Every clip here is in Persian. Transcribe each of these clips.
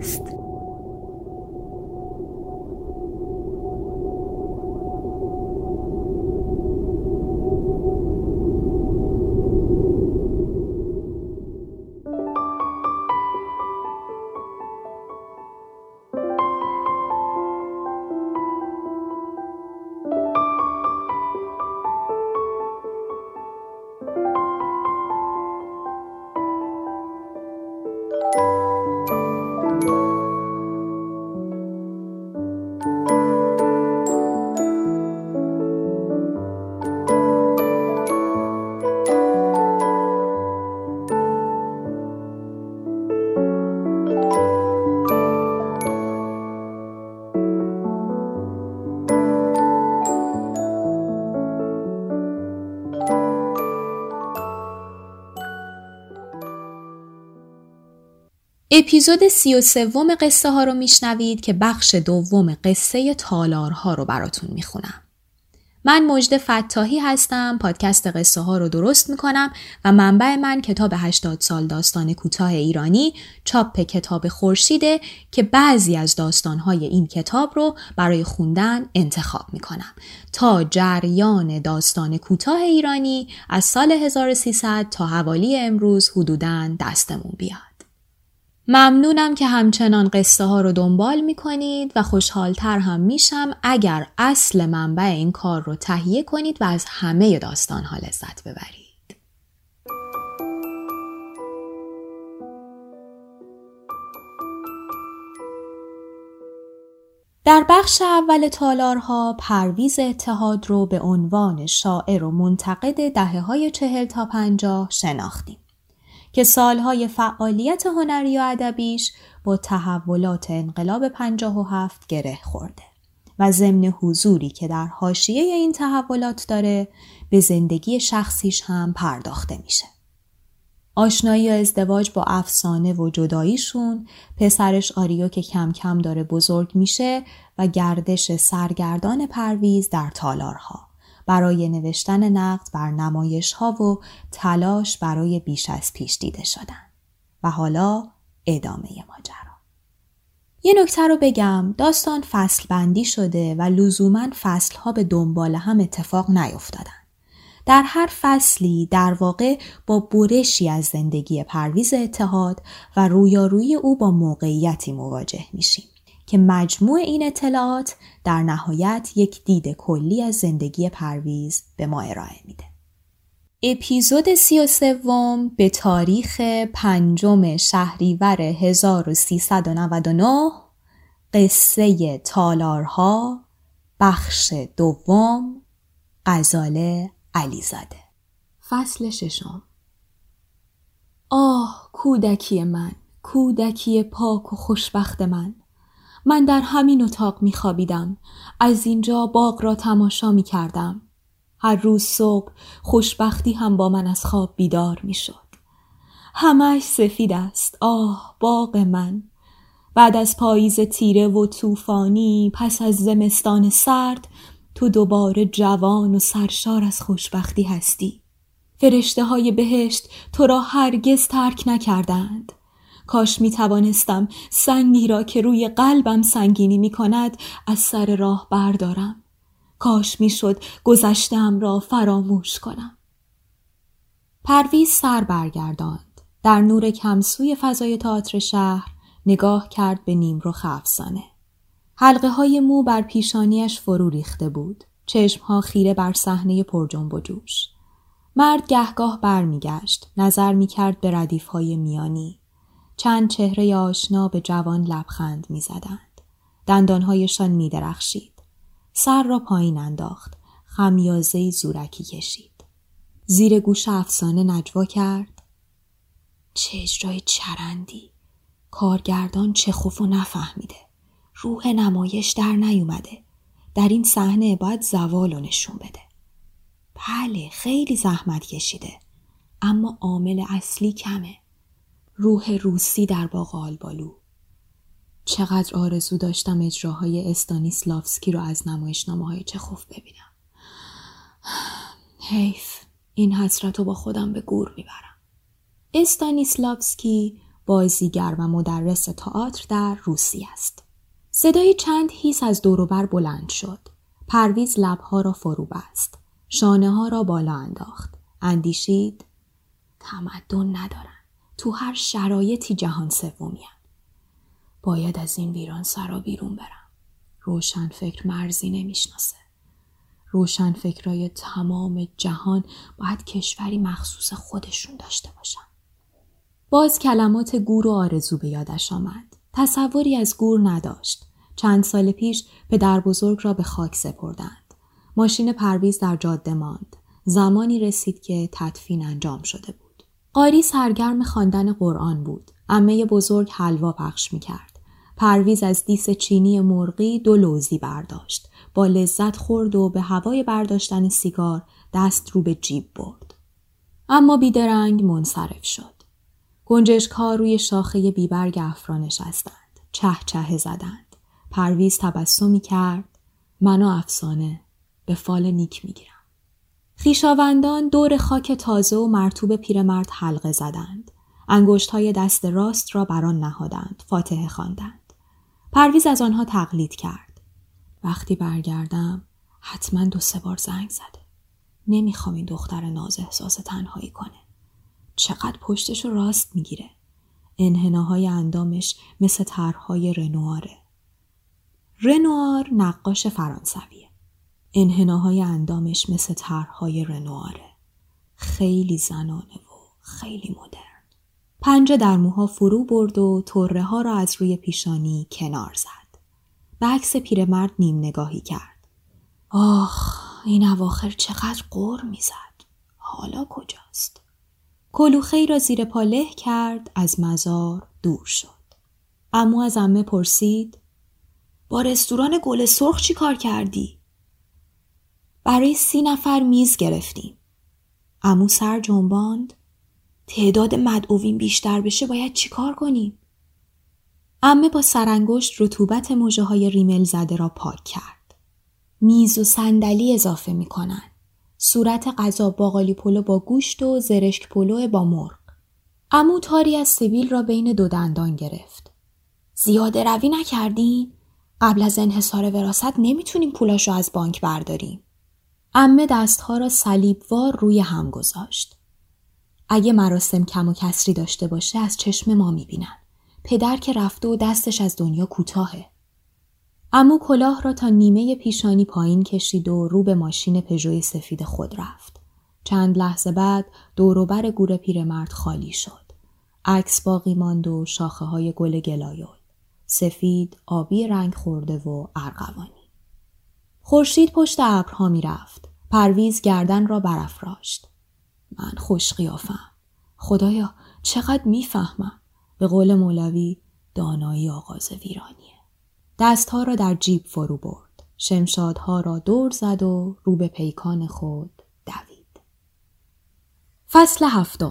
است. اپیزود 33 قصه ها رو میشنوید که بخش دوم قصه تالارها رو براتون میخونم. من مجید فتاهی هستم، پادکست قصه ها رو درست میکنم و منبع من کتاب 80 سال داستان کوتاه ایرانی چاپ کتاب خورشیده که بعضی از داستانهای این کتاب رو برای خوندن انتخاب میکنم تا جریان داستان کوتاه ایرانی از سال 1300 تا حوالی امروز حدوداً دستمون بیاد. ممنونم که همچنان قصه ها رو دنبال میکنید و خوشحالتر هم میشم اگر اصل منبع این کار رو تهیه کنید و از همه داستان ها لذت ببرید. در بخش اول تالارها پرویز اتحاد رو به عنوان شاعر و منتقد دهه‌های 40 تا 50 شناختیم که سالهای فعالیت هنری و ادبیش با تحولات انقلاب 57 گره خورده و ضمن حضوری که در حاشیه این تحولات داره به زندگی شخصیش هم پرداخته میشه. آشنایی و ازدواج با افسانه و جداییشون، پسرش آریو که کم کم داره بزرگ میشه و گردش سرگردان پرویز در تالارها برای نوشتن نقد بر نمایش ها و تلاش برای بیش از پیش دیده شدن. و حالا ادامه ماجرا. یه نکته رو بگم، داستان فصل بندی شده و لزوماً فصل ها به دنبال هم اتفاق نیفتادن. در هر فصلی در واقع با برشی از زندگی پرویز اتحاد و رویارویی او با موقعیتی مواجه میشیم که مجموع این اطلاعات در نهایت یک دید کلی از زندگی پرویز به ما ارائه میده. اپیزود 33 به تاریخ 5 شهریور 1399، قصه تالارها، بخش دوم، غزاله علیزاده، فصل 6. آه کودکی من، کودکی پاک و خوشبخت من، من در همین اتاق می خوابیدم. از اینجا باغ را تماشا می کردم. هر روز صبح خوشبختی هم با من از خواب بیدار می شد. همش سفید است. آه باغ من. بعد از پاییز تیره و طوفانی، پس از زمستان سرد، تو دوباره جوان و سرشار از خوشبختی هستی. فرشته های بهشت تو را هرگز ترک نکردند. کاش می توانستم سنگی را که روی قلبم سنگینی می کند از سر راه بردارم. کاش می شد گذشته‌ام را فراموش کنم. پرویز سر برگرداند. در نور کمسوی فضای تئاتر شهر نگاه کرد به نیمرخ افسانه. حلقه های مو بر پیشانیش فرو ریخته بود. چشم ها خیره بر صحنه پرجنب و جوش. مرد گهگاه برمیگشت. نظر می کرد به ردیف های میانی. چند چهره آشنا به جوان لبخند می زدند. دندانهایشان می درخشید. سر را پایین انداخت. خمیازه زورکی کشید. زیر گوش افسانه نجوا کرد. چه اجرای چرندی. کارگردان چه خوفو نفهمیده. روح نمایش در نیومده. در این صحنه باید زوالو نشون بده. بله خیلی زحمت کشیده. اما عامل اصلی کمه. روح روسی در باغ آلبالو. چقدر آرزو داشتم اجراهای استانیسلافسکی رو از نمایشنامه‌های چخوف ببینم. حیف، این حسرت رو با خودم به گور میبرم. استانیسلافسکی بازیگر و مدرس تئاتر در روسیه است. صدای چند هیس از دوروبر بلند شد. پرویز لبها را فرو بست. شانه ها را بالا انداخت. اندیشید تمدن ندارن. تو هر شرایطی جهان سومی‌ان. باید از این ویران سرا بیرون برم. روشن فکر مرزی نمیشناسه. روشن فکرای تمام جهان باید کشوری مخصوص خودشون داشته باشن. باز کلمات گور و آرزو به یادش آمد. تصوری از گور نداشت. چند سال پیش پدر بزرگ را به خاک سپردند. ماشین پرویز در جاده ماند. زمانی رسید که تدفین انجام شده بود. قاری سرگرم خواندن قرآن بود. عمه بزرگ حلوا پخش می‌کرد. پرویز از دیس چینی مرغی 2 لوزی برداشت. با لذت خورد و به هوای برداشتن سیگار دست رو به جیب برد. اما بیدرنگ منصرف شد. گنجشک‌ها روی شاخه بیبرگ افرا نشستند. چه چه زدند. پرویز تبسمی کرد. من و افسانه به فال نیک می‌گیرم. خویشاوندان دور خاک تازه و مرطوب پیرمرد حلقه زدند. انگشت‌های دست راست را بران نهادند. فاتحه خواندند. پرویز از آنها تقلید کرد. وقتی برگردم حتما 2-3 بار زنگ زده. نمی‌خوام این دختر ناز احساس تنهایی کنه. چقدر پشتشو راست میگیره. انحناهای اندامش مثل طرح‌های رنواره. نقاش فرانسویه. خیلی زنانه و خیلی مدرن. پنجه در موها فرو برد و طره ها را از روی پیشانی کنار زد. به عکس پیرمرد نیم نگاهی کرد. آخ، این اواخر چقدر قُر میزد. حالا کجاست؟ کلوخه‌ای را زیر پا له کرد. از مزار دور شد. عمو از عمه پرسید: با رستوران گل سرخ چی کار کردی؟ برای 30 نفر میز گرفتیم. عمو سر جنباند. تعداد مدعوین بیشتر بشه باید چی کار کنیم؟ عمه با سرانگشت رطوبت مژه‌های ریمل زده را پاک کرد. میز و صندلی اضافه میکنن. صورت غذا باقالی پلو با گوشت و زرشک پلو با مرغ. عمو تاری از سیبیل را بین 2 دندان گرفت. زیاده روی نکردین؟ قبل از انحصار وراثت نمیتونیم پولاشو از بانک برداریم. عمه دستها را صلیبوار روی هم گذاشت. اگه مراسم کم و کسری داشته باشه از چشم ما میبینن. پدر که رفته و دستش از دنیا کوتاهه. عمو کلاه را تا نیمه پیشانی پایین کشید و رو به ماشین پژوی سفید خود رفت. چند لحظه بعد دوروبر گور پیرمرد خالی شد. عکس باقی ماند و شاخه های گل گلایول. سفید، آبی رنگ خورده و ارغوانی. خورشید پشت ابرها می رفت. پرویز گردن را برافراشت. من خوش قیافم. خدایا چقدر می فهمم. به قول مولوی دانایی آغاز ویرانیه. دستها را در جیب فرو برد. شمشادها را دور زد و رو به پیکان خود دوید. فصل 7.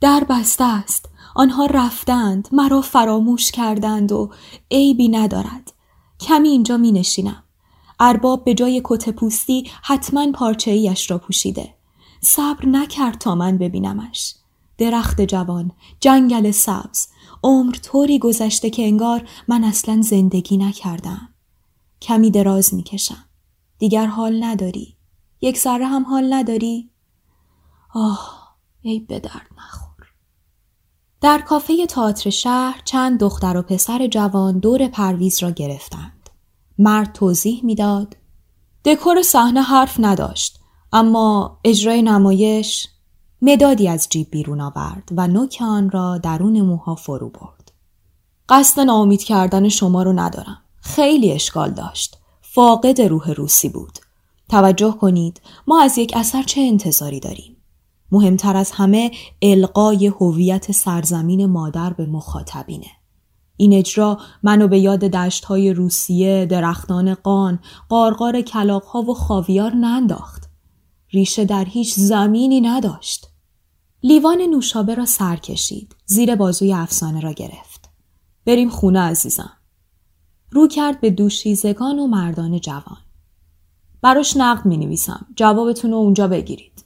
در بسته است. آنها رفتند. مرا فراموش کردند و عیبی ندارد. کمی اینجا می نشینم. ارباب به جای کت پوستی حتما پارچه ایش را پوشیده. صبر نکرد تا من ببینمش. درخت جوان، جنگل سبز، عمر طوری گذشته که انگار من اصلا زندگی نکردم. کمی دراز میکشم. دیگر حال نداری؟ یک ذره هم حال نداری؟ آه، ای به درد نخور. در کافه تئاتر شهر چند دختر و پسر جوان دور پرویز را گرفتند. مرد توضیح میداد. دکور صحنه حرف نداشت، اما اجرای نمایش. مدادی از جیب بیرون آورد و نوک آن را درون موها فرو برد. قصد ناامید کردن شما رو ندارم. خیلی اشکال داشت. فاقد روح روسی بود. توجه کنید ما از یک اثر چه انتظاری داریم؟ مهمتر از همه القای هویت سرزمین مادر به مخاطبینه. این اجرا منو به یاد دشت‌های روسیه، درختان قان، قارقار کلاغ‌ها و خاویار ننداخت. ریشه در هیچ زمینی نداشت. لیوان نوشابه را سر کشید. زیر بازوی افسانه را گرفت. بریم خونه عزیزم. رو کرد به دوشیزگان و مردان جوان. براش نقد می نویسم. جوابتون رو اونجا بگیرید.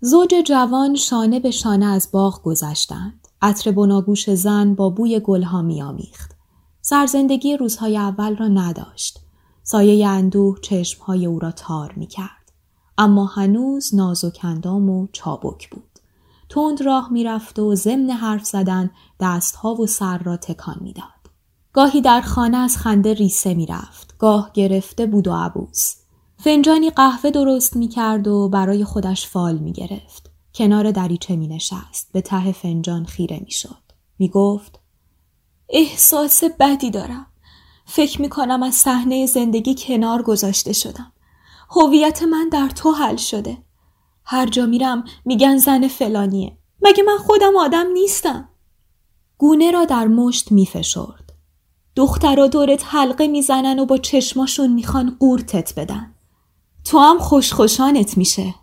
زوج جوان شانه به شانه از باغ گذشتند. عطر بناگوش زن با بوی گلها می آمیخت. سرزندگی روزهای اول را نداشت. سایه اندوه چشمهای او را تار می کرد. اما هنوز نازک اندام و چابک بود. تند راه می رفت و ضمن حرف زدن دستها و سر را تکان می داد. گاهی در خانه از خنده ریسه می رفت. گاه گرفته بود و عبوس. فنجانی قهوه درست می کرد و برای خودش فال می گرفت. کنار دریچه می نشست. به ته فنجان خیره می شد. می گفت احساس بدی دارم. فکر می کنم از صحنه زندگی کنار گذاشته شدم. هویت من در تو حل شده. هر جا میرم میگن زن فلانیه. مگه من خودم آدم نیستم؟ گونه را در مشت می فشرد. دخترا دورت حلقه می زنن و با چشماشون می خوان قورتت بدن. تو هم خوشخوشانت میشه.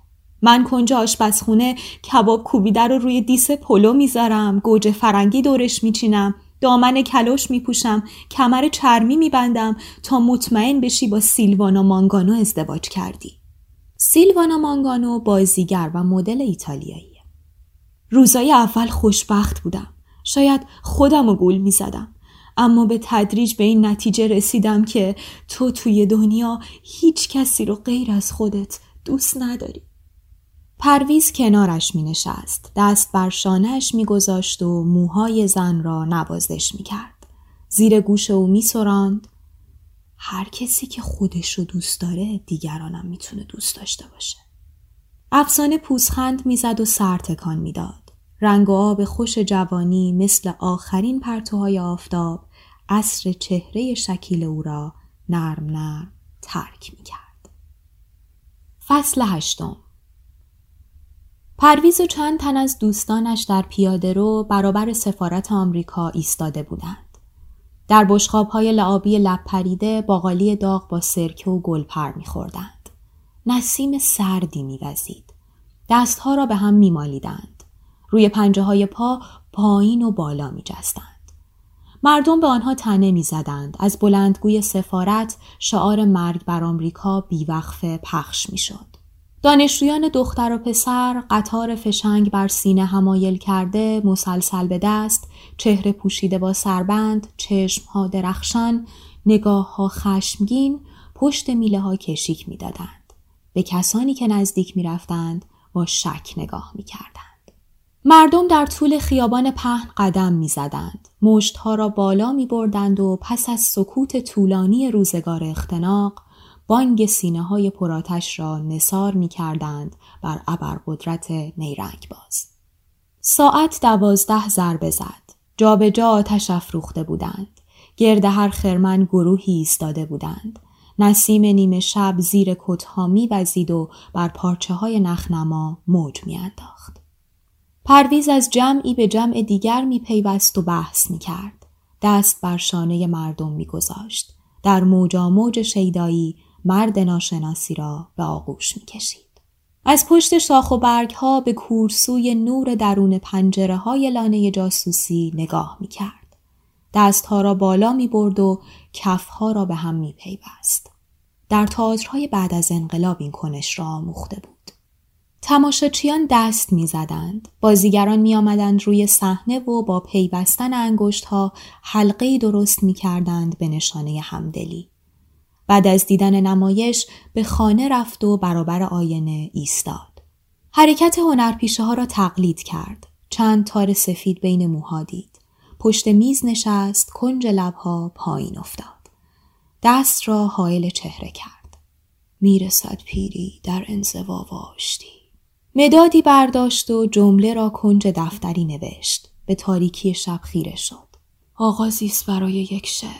من کنج آشپزخونه کباب کوبیده رو روی دیس پلو میذارم، گوجه فرنگی دورش میچینم، دامن کلوش میپوشم، کمر چرمی میبندم تا مطمئن بشی با سیلوانا مانگانو ازدواج کردی. سیلوانا مانگانو بازیگر و مدل ایتالیاییه. روزای اول خوشبخت بودم. شاید خودم رو گول میزدم. اما به تدریج به این نتیجه رسیدم که تو توی دنیا هیچ کسی رو غیر از خودت دوست نداری. پرویز کنارش می نشست. دست بر شانهش می گذاشت و موهای زن را نوازش می کرد. زیر گوش او می سراند. هر کسی که خودش رو دوست داره دیگرانم می تونه دوست داشته باشه. افسانه پوزخند می زد و سر تکان می داد. رنگ و آب خوش جوانی مثل آخرین پرتوهای آفتاب عصر چهره شکیل او را نرم نرم ترک می کرد. فصل 8. پرویز و چند تن از دوستانش در پیاده رو برابر سفارت آمریکا ایستاده بودند. در بشقاب‌های لعابی لب پریده باقالی داغ با سرکه و گلپر می‌خوردند. نسیم سردی می‌وزید. دست‌ها را به هم می‌مالیدند. روی پنجه‌های پا پایین و بالا می‌جستند. مردم به آنها طعنه می‌زدند. از بلندگوی سفارت شعار مرگ بر آمریکا بی‌وقفه پخش می‌شد. دانشجویان دختر و پسر قطار فشنگ بر سینه همایل کرده، مسلسل به دست، چهره پوشیده با سربند، چشم‌ها درخشان، نگاه‌ها خشمگین، پشت میله‌ها کشیک می‌دادند. به کسانی که نزدیک می‌رفتند با شک نگاه می‌کردند. مردم در طول خیابان پهن قدم می‌زدند، مشت‌ها را بالا می‌بردند و پس از سکوت طولانی روزگار اختناق بانگ سینه‌های پرآتش را نثار می‌کردند بر ابرقدرت نیرنگ‌باز. ساعت 12 ضربه زد. جا به جا آتش افروخته بودند. گرد هر خرمن گروهی ایستاده بودند. نسیم نیمه شب زیر کت‌ها می‌وزید و بر پارچه‌های نخنما موج می‌انداخت. پرویز از جمعی به جمع دیگر می‌پیوست و بحث می‌کرد. دست بر شانه مردم می‌گذاشت. در موجاموج شیدایی مرد ناشناسی را به آغوش می کشید. از پشت شاخ و برگ ها به کورسوی نور درون پنجره های لانه جاسوسی نگاه می کرد. دست ها را بالا می برد و کف ها را به هم می پیوست. در تئاترهای بعد از انقلاب این کنش را آموخته بود. تماشاچیان دست می زدند. بازیگران می آمدند روی صحنه و با پیوستن انگشت ها حلقه درست می کردند به نشانه همدلی. بعد از دیدن نمایش به خانه رفت و برابر آینه ایستاد. حرکت هنرپیشه ها را تقلید کرد. چند تار سفید بین موها دید. پشت میز نشست، کنج لبها پایین افتاد. دست را حائل چهره کرد. میرسد پیری در انزوا واشتی. مدادی برداشت و جمله را کنج دفتری نوشت. به تاریکی شب خیره شد. آغازی است برای یک شعر.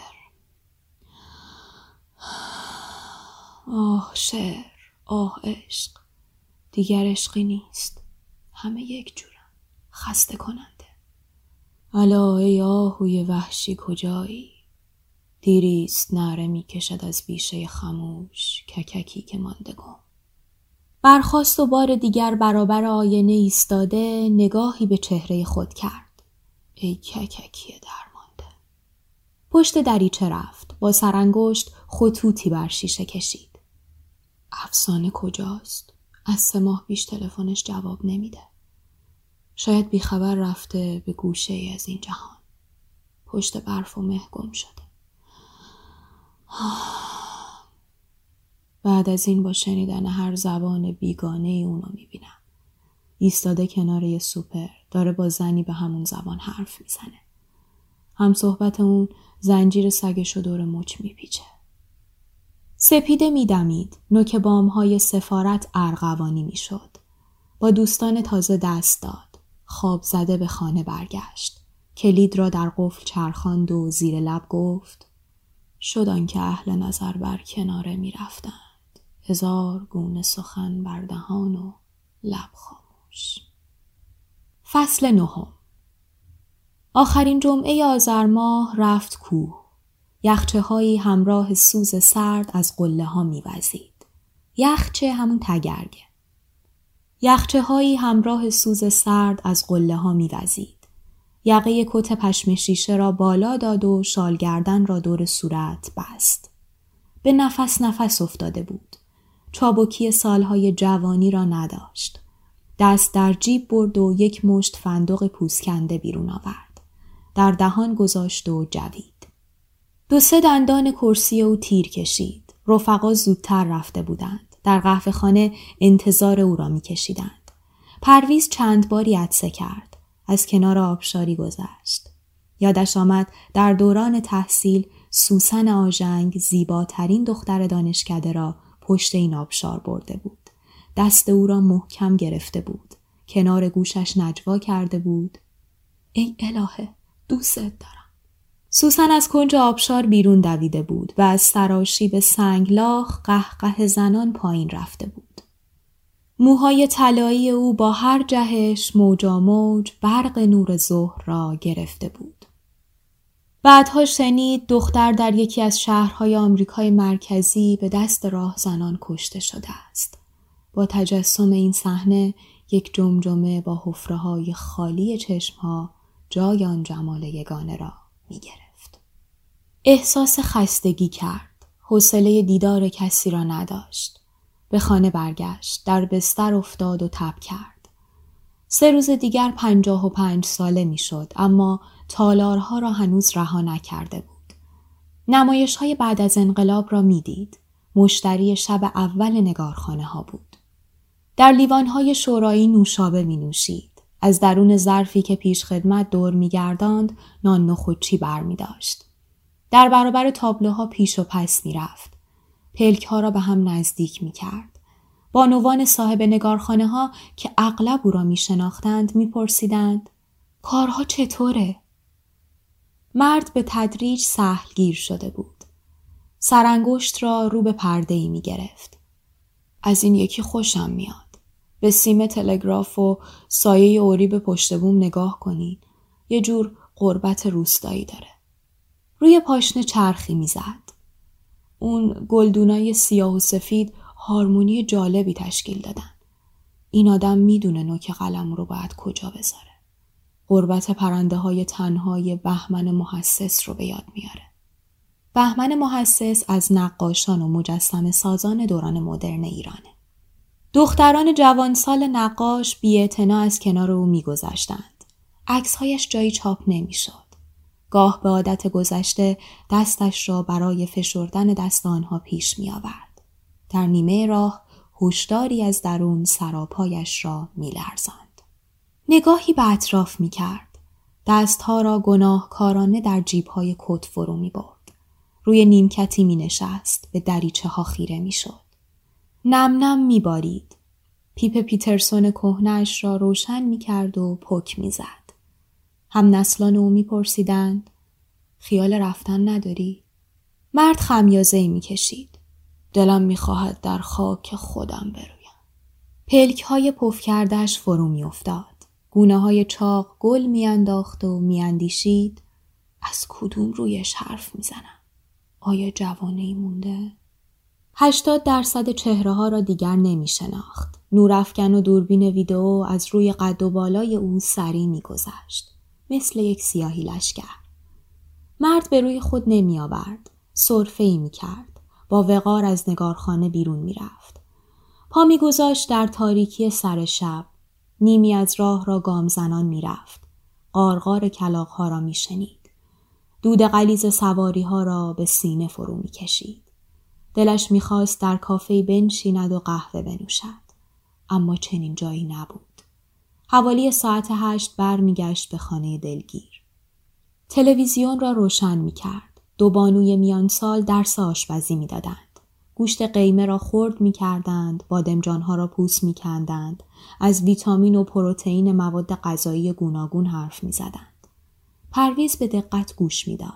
آه شعر، آه عشق، دیگر عشقی نیست، همه یک جورم، خسته کننده. الا ای آهوی وحشی کجایی؟ دیریست نعره می کشد از بیشه خموش، کککی که مانده گم. برخاست و بار دیگر برابر آینه ایستاده نگاهی به چهره خود کرد. ای کککی درمانده. پشت دریچه رفت. با سرانگشت خطوطی بر شیشه کشید. افسانه کجاست؟ از 3 ماه پیش تلفنش جواب نمیده. شاید بیخبر رفته به گوشه ای از این جهان. پشت برف و مه گم شده. بعد از این با شنیدن هر زبان بیگانه ای اونو میبینم. ایستاده کنار یه سوپر داره با زنی به همون زبان حرف میزنه. هم صحبت اون زنجیر سگش و دور مچ میپیچه. سپیده میدمید. نوک بامهای سفارت ارغوانی میشد. با دوستان تازه دست داد. خواب زده به خانه برگشت. کلید را در قفل چرخاند و زیر لب گفت شدان که اهل نظر بر کناره می رفتند. هزار گونه سخن بر دهان و لب خاموش. فصل 9. آخرین جمعه آذر ماه رفت کوه. یخچه هایی همراه سوز سرد از قله ها می وزید. یخچه همون تگرگه. یخچه هایی همراه سوز سرد از قله ها می وزید. یقه کت پشم شیشه را بالا داد و شالگردن را دور صورت بست. به نفس نفس افتاده بود. چابکی سالهای جوانی را نداشت. دست در جیب برد و یک مشت فندق پوسکنده بیرون آورد. در دهان گذاشت و جوید. 2-3 دندان کرسی او تیر کشید. رفقا زودتر رفته بودند. در قهوه خانه انتظار او را می کشیدند. پرویز چند باری عطسه کرد. از کنار آبشاری گذشت. یادش آمد در دوران تحصیل سوسن آژنگ زیباترین دختر دانشکده را پشت این آبشار برده بود. دست او را محکم گرفته بود. کنار گوشش نجوا کرده بود. ای الهه دوست دارم. سوسن از کنج آبشار بیرون دویده بود و از سراشیب سنگلاخ قهقه زنان پایین رفته بود. موهای طلایی او با هر جهش موجاموج برق نور ظهر را گرفته بود. بعدها شنید دختر در یکی از شهرهای آمریکای مرکزی به دست راهزنان کشته شده است. با تجسم این صحنه یک جمجمه با حفره‌های خالی چشم‌ها جای آن جمال یگانه را می‌گرفت. احساس خستگی کرد. حوصله دیدار کسی را نداشت. به خانه برگشت، در بستر افتاد و تب کرد. 3 روز دیگر 55 ساله می شد، اما تالارها را هنوز رها نکرده بود. نمایش های بعد از انقلاب را می دید. مشتری شب اول نگارخانه ها بود. در لیوان های شورایی نوشابه می نوشید. از درون ظرفی که پیش خدمت دور می گرداند، نان نخودچی بر می داشت. در برابر تابلوها پیش و پس می رفت. پلک‌ها را به هم نزدیک می‌کرد. بانوان صاحب نگارخانه‌ها که اغلب او را می‌شناختند می‌پرسیدند کارها چطوره؟ مرد به تدریج سهلگیر شده بود. سرانگشت را رو به پرده‌ای می‌گرفت. از این یکی خوشم میاد. به سیم تلگراف و سایه اریب پشت بوم نگاه کنین. یه جور غربت روستایی داره. روی پاشنه چرخی می‌زد. اون گلدونای سیاه و سفید هارمونی جالبی تشکیل دادن. این آدم میدونه نوک قلم رو باید کجا بذاره. غربت پرنده های تنهای بهمن محسس رو به یاد میاره. بهمن محسس از نقاشان و مجسمه سازان دوران مدرن ایرانه. دختران جوانسال نقاش بی‌اعتنا از کنار او میگذشتند. عکس‌هایش جایی چاپ نمیشد. گاه به عادت گذشته دستش را برای فشردن دست آنها پیش می آورد. در نیمه راه هوشداری از درون سراپایش را می لرزاند. نگاهی به اطراف می کرد. دستها را گناهکارانه در جیبهای کت فرو می برد. روی نیمکتی می نشست. به دریچه ها خیره می شد. نم نم می بارید. پیپ پیترسون کهنه‌اش را روشن می کرد و پک می زد. هم نسلان او میپرسیدند خیال رفتن نداری؟ مرد خمیازه‌ای میکشید. دلم میخواهد در خاک خودم برویم. پلک‌های پف کرده‌اش فرو میافتاد. گونه‌های چاق گل میانداخت و میاندیشید از کدوم رویش حرف میزنم؟ آیا جوانه‌ای مونده؟ 80% چهره ها را دیگر نمی شناخت. نورافکن و دوربین ویدئو از روی قد و بالای او سری می گذشت. مثل یک سیاهی لشکر. مرد به روی خود نمی آورد. سرفه‌ای می کرد. با وقار از نگارخانه بیرون می رفت. پا می گذاشت در تاریکی سر شب. نیمی از راه را گامزنان می رفت. قارقار کلاغ ها را می شنید. دود غلیظ سواری ها را به سینه فرو می کشید. دلش می‌خواست در کافه‌ای بنشیند و قهوه بنوشد. اما چنین جایی نبود. حوالی ساعت 8 برمیگشت به خانه دلگیر. تلویزیون را روشن می‌کرد. دو بانوی میانسال درس آشپزی می‌دادند. گوشت قیمه را خرد می‌کردند، بادمجان‌ها را پوست می‌کندند، از ویتامین و پروتئین مواد غذایی گوناگون حرف می‌زدند. پرویز به دقت گوش می‌داد.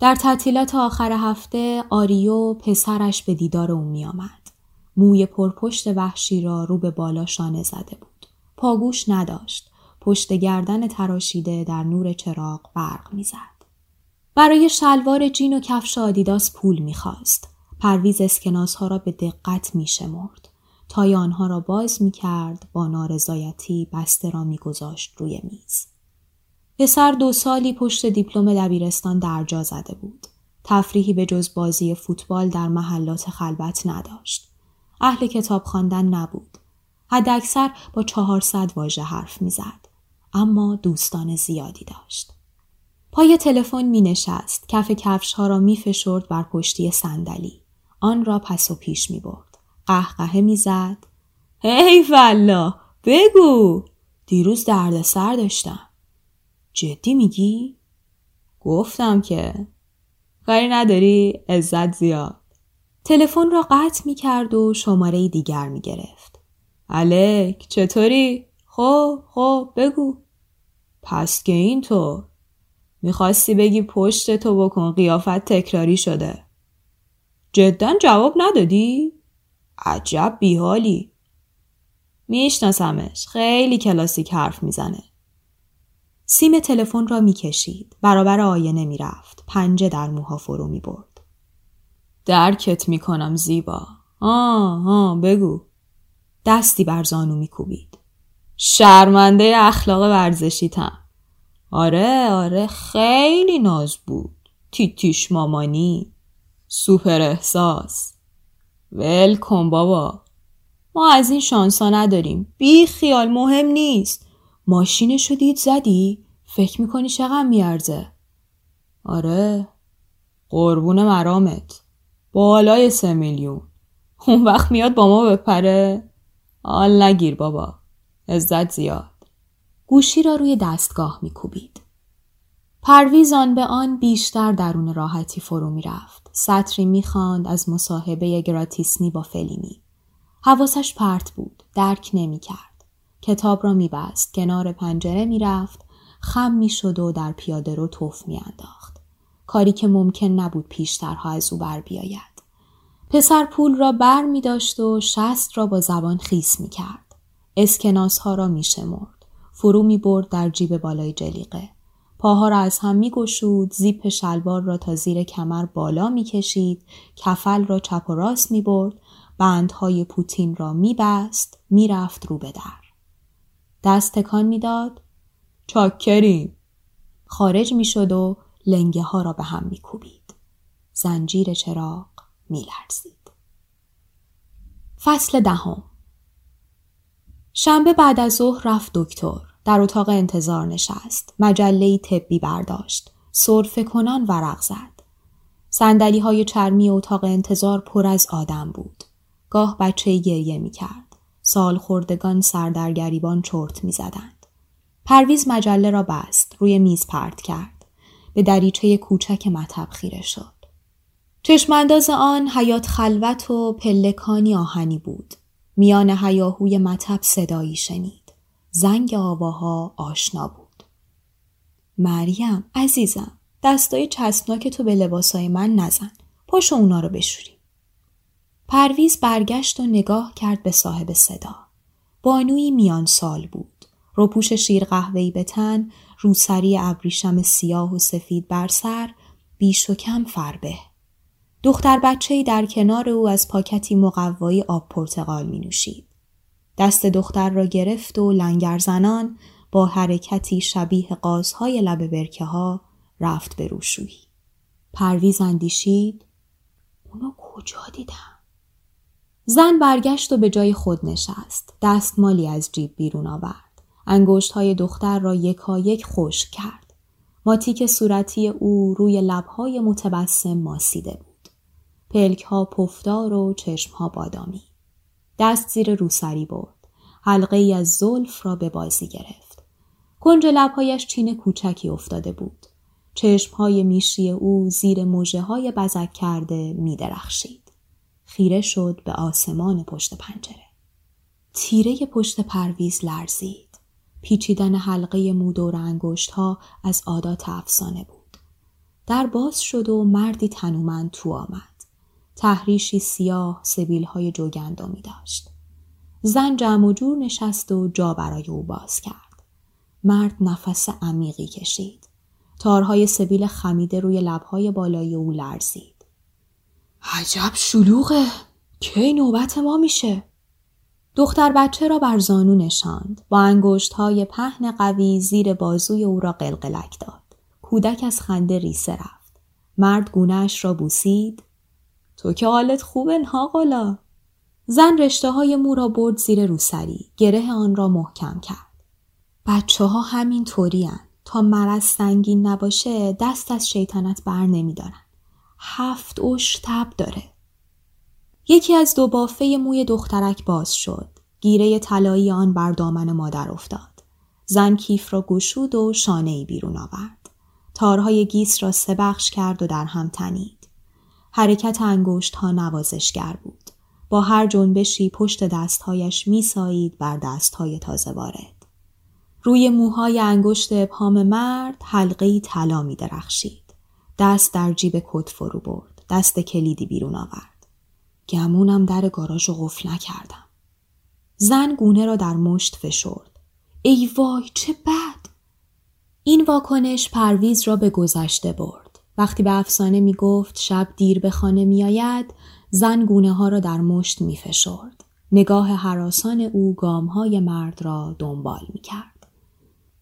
در تعطیلات آخر هفته آریو پسرش به دیدار او می آمد. موی پرپشت وحشی را رو به بالا شانه زده بود. پاگوش نداشت. پشت گردن تراشیده در نور چراغ برق می زد. برای شلوار جین و کفش آدیداس پول می خواست. پرویز اسکناس ها را به دقت می شمرد. تای آنها را باز می کرد. با نارضایتی بسته را می گذاشت روی میز. پسر 2 سالی پشت دیپلم دبیرستان درجا زده بود. تفریحی به جز بازی فوتبال در محلات خلبت نداشت. اهل کتاب خواندن نبود. حداکثر با 400 واژه حرف میزد. اما دوستان زیادی داشت. پای تلفن می نشست. کف کفش ها را می فشرد بر پشتی صندلی. آن را پس و پیش می برد. قهقهه می زد. هی والا بگو. دیروز دردسر داشتم. جدی میگی؟ گفتم که کاری نداری، عزت زیاد. تلفن را قطع میکرد و شماره دیگر میگرفت. الک چطوری؟ خب بگو. پس که اینطور میخواستی بگی پشت تو بکن، قیافت تکراری شده. جدا جواب ندادی؟ عجب بیحالی. میشناسمش، خیلی کلاسیک حرف میزنه. سیم تلفن را میکشید، برابر آینه میرفت، پنجه در موها فرو میبرد. درکت میکنم زیبا. آها بگو. دستی بر زانو میکوبید. شرمنده اخلاق ورزشیتم. آره خیلی ناز بود. تیتیش مامانی. سوپر احساس. ول کن بابا. ما از این شانسا نداریم. بی خیال، مهم نیست. ماشینشو دید زدی؟ فکر میکنی چقدر میارزه؟ آره قربون مرامت، بالای 3 میلیون. اون وقت میاد با ما بپره؟ آل نگیر بابا، عزت زیاد. گوشی را روی دستگاه میکوبید. پرویز آن به آن بیشتر درون راحتی فرو میرفت. سطری میخواند از مصاحبه گراتیسنی با فلینی. حواسش پرت بود، درک نمیکرد. کتاب را میبست، کنار پنجره میرفت، خم میشد و در پیاده رو توف میانداخت. کاری که ممکن نبود پیشترها از او بر بیاید. پسر پول را بر می داشت و شست را با زبان خیس می کرد. اسکناس ها را می شمرد. فرو می برد در جیب بالای جلیقه. پاها را از هم می گشود، زیپ شلوار را تا زیر کمر بالا می کشید، کفل را چپ و راست می برد، بندهای پوتین را می بست، می رفت رو به در. دست تکان می داد. چاکریم. خارج می شد و لنگه ها را به هم می کوبید. زنجیر چراغ می لرزید. فصل 10. شنبه بعد از ظهر رفت دکتر. در اتاق انتظار نشست. مجله طبی برداشت. سرفه کنان ورق زد. صندلی های چرمی اتاق انتظار پر از آدم بود. گاه بچه گریه می کرد. سالخوردگان سردرگریبان چرت می زدند. پرویز مجله را بست، روی میز پرت کرد. به دریچه کوچک مطب خیره شد. چشمانداز آن حیات خلوت و پلکانی آهنی بود. میان هیاهوی مطب صدایی شنید. زنگ آواها آشنا بود. مریم عزیزم، دستای چسبناک تو به لباسای من نزن. پاشو اونا رو بشوری. پرویز برگشت و نگاه کرد به صاحب صدا. بانوی میان سال بود. روپوش شیر قهوه‌ای به تن، روسری ابریشم سیاه و سفید بر سر، بیش و کم فربه. دختر بچه‌ای در کنار او از پاکتی مقوایی آب پرتقال می نوشید. دست دختر را گرفت و لنگرزنان با حرکتی شبیه قازهای لب برکه ها رفت به روشویی. پرویز اندیشید اونو کجا دیدم؟ زن برگشت و به جای خود نشست. دستمالی از جیب بیرون آورد. انگشت‌های دختر را یکایک خشک کرد. ماتیک صورتی او روی لب‌های متبسم ماسیده بود. پلک‌ها پفدار و چشم‌ها بادامی. دست زیر روسری برد. حلقه‌ای از زلف را به بازی گرفت. کنج لب‌هایش چین کوچکی افتاده بود. چشم‌های میشی او زیر مژه‌های بزک کرده می‌درخشید. خیره شد به آسمان پشت پنجره. تیره پشت پرویز لرزید. پیچیدن حلقه مو دور انگشت‌ها از عادات افسانه بود. در باز شد و مردی تنومند تو آمد. تحریشی سیاه سبیل‌های جوگندمی داشت. زن جمع و جور نشست و جا برای او باز کرد. مرد نفس عمیقی کشید. تارهای سبیل خمیده روی لب‌های بالای او لرزید. عجب شلوغه. کی نوبت ما میشه؟ دختر بچه را بر زانو نشاند. با انگشت‌های پهن قوی زیر بازوی او را قلقلک داد. کودک از خنده ریسه رفت. مرد گونه‌اش را بوسید. تو که حالت خوبه ناقلا. زن رشته‌های مو را برد زیر روسری. گره آن را محکم کرد. بچه‌ها همین طورین. تا مرض سنگین نباشه دست از شیطنت بر نمی‌دارن. 7 تب داره. یکی از دو بافه موی دخترک باز شد. گیره طلایی آن بر دامن مادر افتاد. زن کیف را گشود و شانه‌ای بیرون آورد. تارهای گیس را 3 بخش کرد و در هم تنید. حرکت انگشت‌ها نوازشگر بود. با هر جنبشی پشت دستهایش می‌سایید بر دستهای تازه وارد. روی موهای انگشت ابهام مرد حلقه‌ای طلا می‌درخشید. دست در جیب کت فرو برد. دست کلیدی بیرون آورد. گمونم در گاراژ رو قفل نکردم. زن گونه را در مشت فشرد. ای وای چه بد! این واکنش پرویز را به گذشته برد. وقتی به افسانه می گفت شب دیر به خانه می آید، زن گونه ها را در مشت می فشرد. نگاه هراسان او گام های مرد را دنبال می کرد.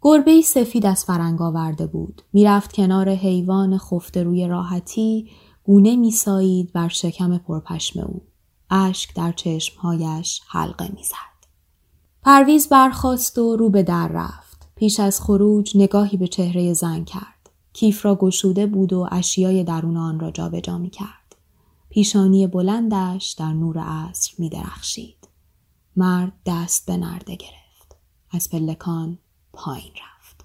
گربه‌ای سفید از فرنگ آورده بود. میرفت کنار حیوان خفته روی راحتی، گونه میسایید بر شکم پرپشم او. اشک در چشمهایش حلقه میزد. پرویز برخاست و رو به در رفت. پیش از خروج نگاهی به چهره زن کرد. کیف را گشوده بود و اشیای درون آن را جابجا می‌کرد. پیشانی بلندش در نور عصر می‌درخشید. مرد دست به نرده گرفت. از پلکان پایین رفت.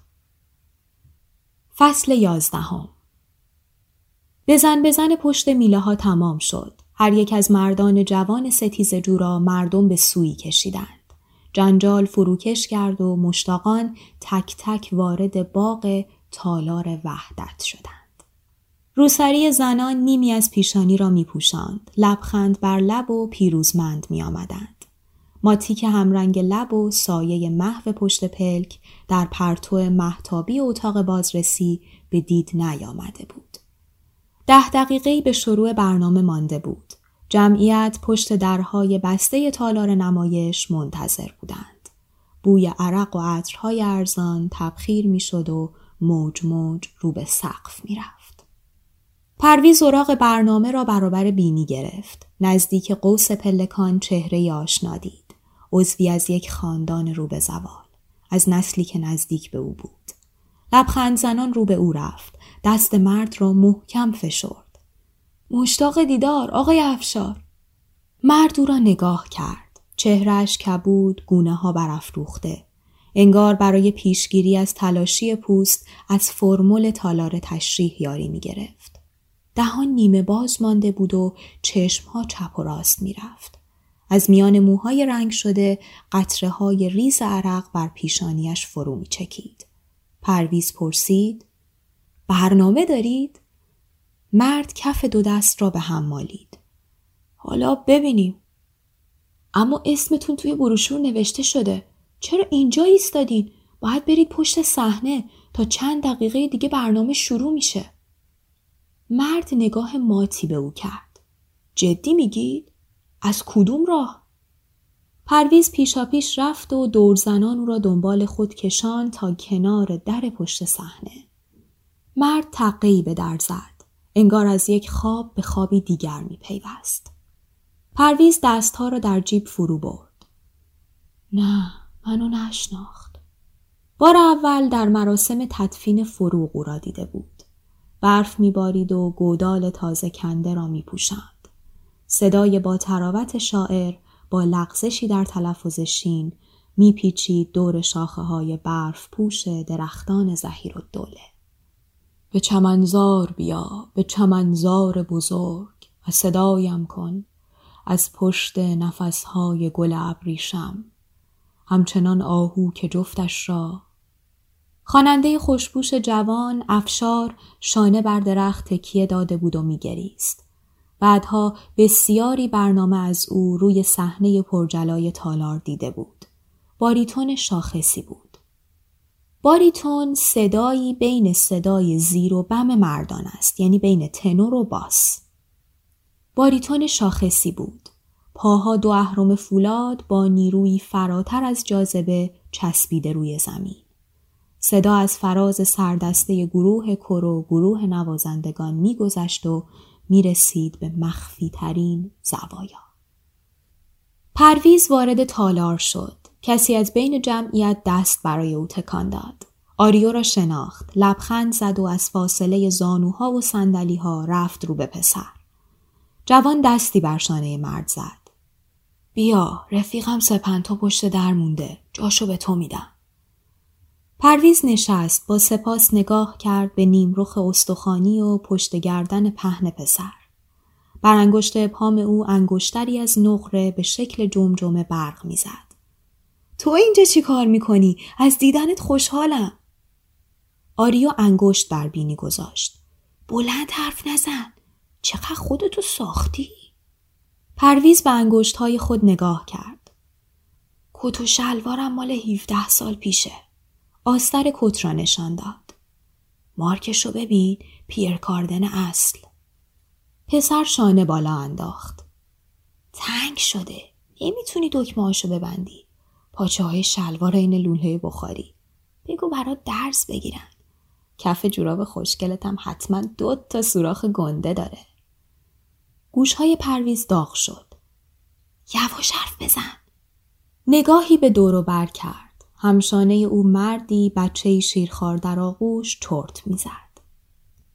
فصل 11. بزن پشت میله ها تمام شد. هر یک از مردان جوان ستیزجو را مردم به سوی کشیدند. جنجال فروکش کرد و مشتاقان تک تک وارد باغ تالار وحدت شدند. روسری زنان نیمی از پیشانی را می پوشند. لبخند بر لب و پیروزمند می آمدند. ماتیک همرنگ لب و سایه محو پشت پلک در پرتو مهتابی اتاق بازرسی به دید نیامده بود. 10 دقیقه‌ای به شروع برنامه مانده بود. جمعیت پشت درهای بسته تالار نمایش منتظر بودند. بوی عرق و عطرهای ارزان تبخیر می شد و موج موج رو به سقف می رفت. پرویز اوراق برنامه را برابر بینی گرفت. نزدیک قوس پلکان چهره آشنا دید. عضوی از یک خاندان رو به زوال، از نسلی که نزدیک به او بود. لبخند زنان رو به او رفت. دست مرد را محکم فشرد. مشتاق دیدار آقای افشار. مرد او را نگاه کرد. چهرهش کبود، گونه ها برافروخته. انگار برای پیشگیری از تلاشی پوست از فرمول تالار تشریح یاری می گرفت. دهان نیمه باز مانده بود و چشم ها چپ و راست می رفت. از میان موهای رنگ شده قطره های ریز عرق بر پیشانیش فرو می چکید. پرویز پرسید برنامه دارید؟ مرد کف 2 دست را به هم مالید. حالا ببینیم. اما اسمتون توی بروشور نوشته شده. چرا اینجا ایستادین؟ باید برید پشت صحنه. تا 2 دقیقه دیگه برنامه شروع میشه. مرد نگاه ماتی به او کرد. جدی میگید؟ از کدوم راه؟ پرویز پیشاپیش رفت و دورزنان او را دنبال خود کشان تا کنار در پشت صحنه. مرد تقه‌ای به در زد. انگار از یک خواب به خوابی دیگر میپیوست. پرویز دستها را در جیب فرو برد. نه، منو نشناخت. بار اول در مراسم تدفین فروغ او را دیده بود. برف میبارید و گودال تازه کنده را میپوشند. صدای با تراوت شاعر با لغزشی در تلفظ شین میپیچید دور شاخه های برف پوش درختان ظهیرالدوله. به چمنزار بیا، به چمنزار بزرگ، و صدایم کن از پشت نفسهای گل ابریشم، همچنان آهو که جفتش را. خواننده خوشبوش جوان افشار شانه بر درخت تکیه داده بود و میگریست. بعدها بسیاری برنامه از او روی صحنه پرجلای تالار دیده بود. باریتون شاخصی بود. باریتون صدایی بین صدای زیر و بم مردان است، یعنی بین تنور و باس. باریتون شاخصی بود. پاها دو اهرم فولاد با نیرویی فراتر از جاذبه چسبیده روی زمین. صدا از فراز سردسته گروه کرو گروه نوازندگان میگذشت و میرسید به مخفی ترین زوایا. پرویز وارد تالار شد. کسی از بین جمعیت دست برای او تکان داد. آریو را شناخت. لبخند زد و از فاصله زانوها و صندلی‌ها رفت رو به پسر. جوان دستی بر شانه مرد زد. بیا، رفیقم سپنتا پشت در مونده. جاشو به تو میدم. پرویز نشست، با سپاس نگاه کرد به نیم رخ استخوانی و پشت گردن پهن پسر. بر انگشت پام او انگشتری از نقره به شکل جمجمه برق میزد. تو اینجا چی کار میکنی؟ از دیدنت خوشحالم. آریو انگشت بر بینی گذاشت. بلند حرف نزن. چقدر خودتو ساختی؟ پرویز به انگشت‌های خود نگاه کرد. کت و شلوارم مال 17 سال پیشه. آستر کت را نشان داد. مارکشو ببین، پیر کاردن اصل. پسر شانه بالا انداخت. تنگ شده. نمیتونی دکمه‌هاشو ببندی. پاچه‌های شلوار این لوله بخاری. بگو برات درس بگیرن. کف جوراب خوشگلت هم حتما 2 تا سوراخ گنده داره. گوش‌های پرویز داغ شد. یواش حرف بزن. نگاهی به دور و بر کرد. همشانه او مردی بچه‌ای شیرخوار در آغوش چرت می‌زد.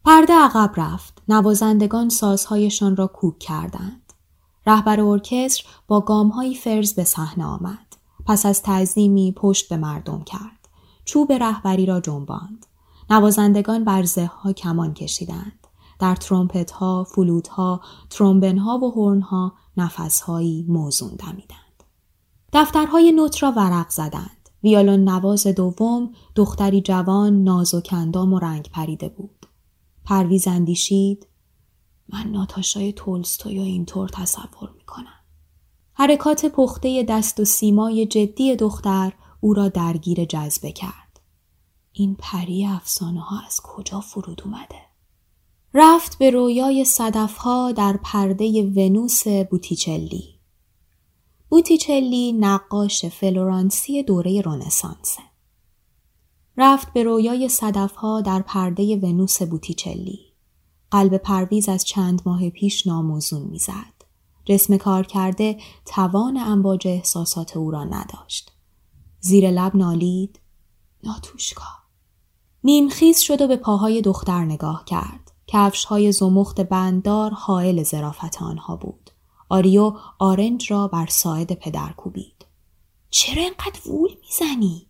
پرده عقب رفت. نوازندگان سازهایشان را کوک کردند. رهبر ارکستر با گام‌های فرز به صحنه آمد. پس از تعظیمی پشت به مردم کرد. چوب رهبری را جنباند. نوازندگان بر زه‌ها کمان کشیدند. در ترومپت‌ها، فلوت‌ها، ترومبن‌ها و هورن‌ها نفس‌هایی موزون دمیدند. دفترهای نوت را ورق زدند. ویالون نواز دوم دختری جوان ناز و کندام و رنگ پریده بود. پرویز اندیشید، من ناتاشای تولستوی و اینطور تصور میکنم. حرکات پخته دست و سیمای جدی دختر او را درگیر جذبه کرد. این پری افسانه ها از کجا فرود اومده؟ رفت به رویای صدف ها در پرده ونوس بوتیچلی. بوتیچلی نقاش فلورانسی دوره رنسانس. رفت به رویای صدف‌ها در پرده ونوس بوتیچلی. قلب پرویز از چند ماه پیش ناموزون میزد. جسم کار کرده توان امواج احساسات او را نداشت. زیر لب نالید، ناتوشکا. نیمخیز شد و به پاهای دختر نگاه کرد. کفش‌های زمخت بنددار حائل ظرافت آنها بود. آریو آرنج را بر ساعد پدر کوبید. چرا اینقدر وول میزنی؟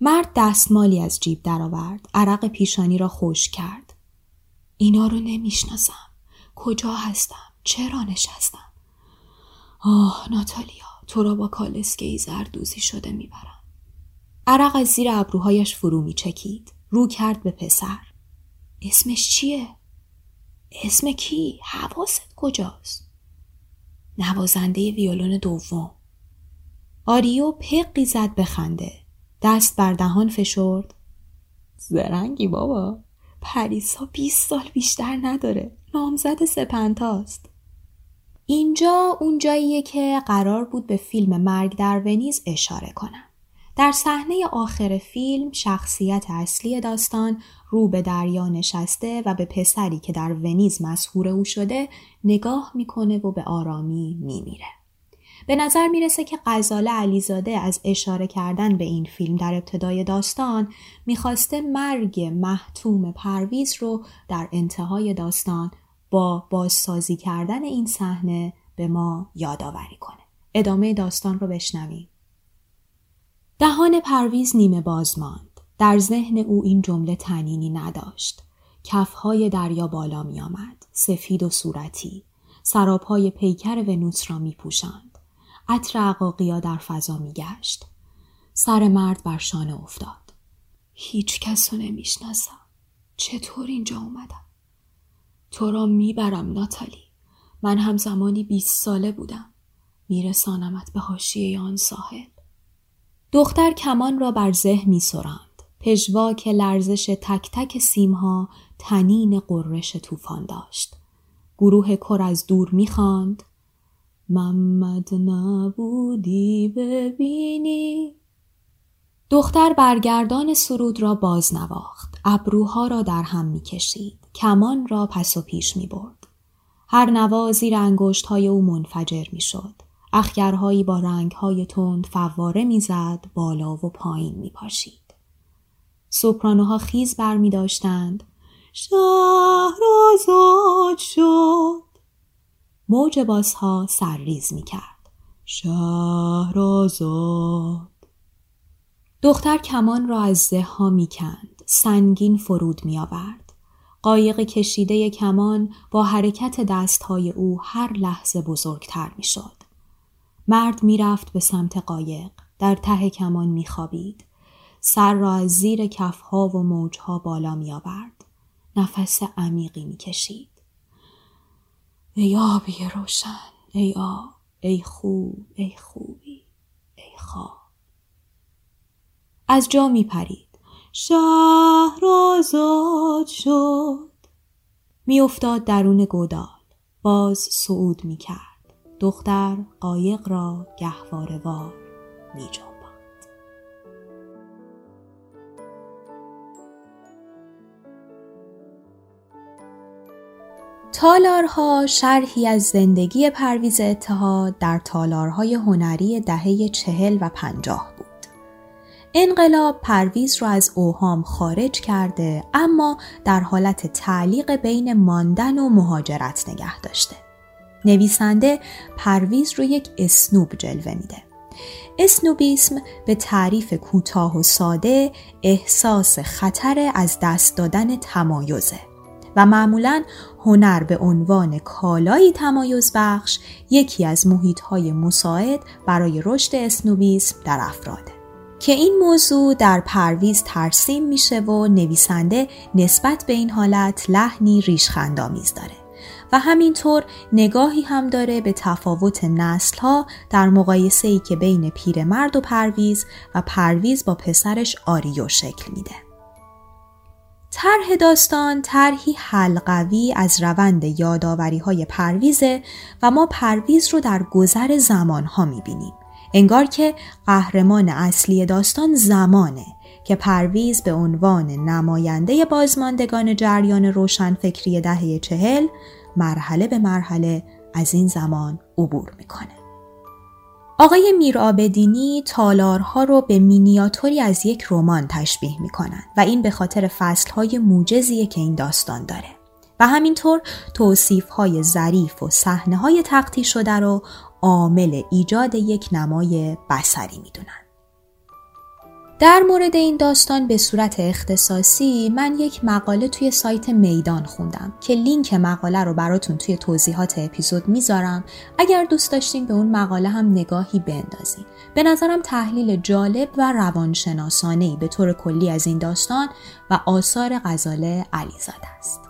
مرد دستمالی از جیب درآورد. عرق پیشانی را خشک کرد. اینا رو نمیشناسم. کجا هستم؟ چرا نشستم؟ آه ناتالیا، تو را با کالسکه‌ای زردوزی شده میبرم. عرق از زیر ابروهایش فرو میچکید. رو کرد به پسر. اسمش چیه؟ اسم کی؟ حواست کجاست؟ نوازنده ویولون دوم. آریو پقی زد به خنده. دست بر دهان فشرد. زرنگی بابا. پریسا 20 سال بیشتر نداره. نامزد سپنتاست. اینجا اون جاییه که قرار بود به فیلم مرگ در ونیز اشاره کنم. در صحنه آخر فیلم شخصیت اصلی داستان رو به دریا نشسته و به پسری که در ونیز مسحور او شده نگاه میکنه و به آرامی میمیره. به نظر میرسه که غزاله علیزاده از اشاره کردن به این فیلم در ابتدای داستان میخواسته مرگ محتوم پرویز رو در انتهای داستان با بازسازی کردن این صحنه به ما یادآوری کنه. ادامه داستان رو بشنویم. دهان پرویز نیمه باز ماند. در ذهن او این جمله طنینی نداشت. کفهای دریا بالا می آمد. سفید و صورتی. سراپای پیکر ونوس را می پوشند. عطر عقاقیا در فضا می گشت. سر مرد بر شانه افتاد. هیچ کس رو نمی شناسم. چطور اینجا اومدم؟ تو را می برم ناتالی. من هم زمانی 20 ساله بودم. می رسانمت به حاشیه آن ساحل. دختر کمان را بر ذهن می سراند. پژواک لرزش تک تک سیمها تنین قررش طوفان داشت. گروه کر از دور می خواند. محمد نبودی ببینی. دختر برگردان سرود را باز نواخت. ابروها را در هم می کشید. کمان را پس و پیش می برد. هر نوا زیر انگشت‌های او منفجر می شد. اخگرهایی با رنگهای تند فواره میزد، بالا و پایین میپاشید. سوپرانوها خیز بر می داشتند. شهرزاد شد. موج باسها سرریز می کرد. شهرزاد. دختر کمان را از زه‌ها می کند. سنگین فرود می آورد. قایق کشیده کمان با حرکت دستهای او هر لحظه بزرگتر می شد. مرد میرفت به سمت قایق، در ته کمان میخوابید، سر را از زیر کفها و موجها بالا میآورد، نفس عمیقی میکشید. ای آبی روشن، ای آب، ای خوب، ای خوبی، ای خواب. از جا میپرید، شهرزاد شد. میافتاد درون گودال، باز صعود میکرد. دختر قایق را گهواره‌وار می‌جنباند. تالارها شرحی از زندگی پرویز اتحاد در تالارهای هنری دهه 40 و 50 بود. انقلاب پرویز را از اوهام خارج کرده، اما در حالت تعلیق بین ماندن و مهاجرت نگه داشته. نویسنده پرویز رو یک اسنوب جلوه میده. اسنوبیسم به تعریف کوتاه و ساده احساس خطر از دست دادن تمایزه و معمولاً هنر به عنوان کالایی تمایز بخش یکی از محیط‌های مساعد برای رشد اسنوبیسم در افراده که این موضوع در پرویز ترسیم میشه و نویسنده نسبت به این حالت لحنی ریشخندآمیز داره. و همینطور نگاهی هم داره به تفاوت نسل‌ها در مقایسه‌ای که بین پیرمرد و پرویز با پسرش آریو شکل میده. طرح داستان طرحی حلقوی از روند یادآوری‌های پرویزه و ما پرویز رو در گذر زمان‌ها می‌بینیم. انگار که قهرمان اصلی داستان زمانه که پرویز به عنوان نماینده بازماندگان جریان روشنفکری دهه 40 مرحله به مرحله از این زمان عبور میکنه. آقای میرآبدینی تالارها رو به مینیاتوری از یک رمان تشبیه میکنن و این به خاطر فصلهای موجزیه که این داستان داره و همینطور توصیفهای ظریف و صحنه‌های تختی شده رو عامل ایجاد یک نمای بصری میدونن. در مورد این داستان به صورت اختصاصی من یک مقاله توی سایت میدان خوندم که لینک مقاله رو براتون توی توضیحات اپیزود میذارم. اگر دوست داشتین به اون مقاله هم نگاهی بندازین. به نظرم تحلیل جالب و روانشناسانه‌ای به طور کلی از این داستان و آثار غزاله علیزاده است.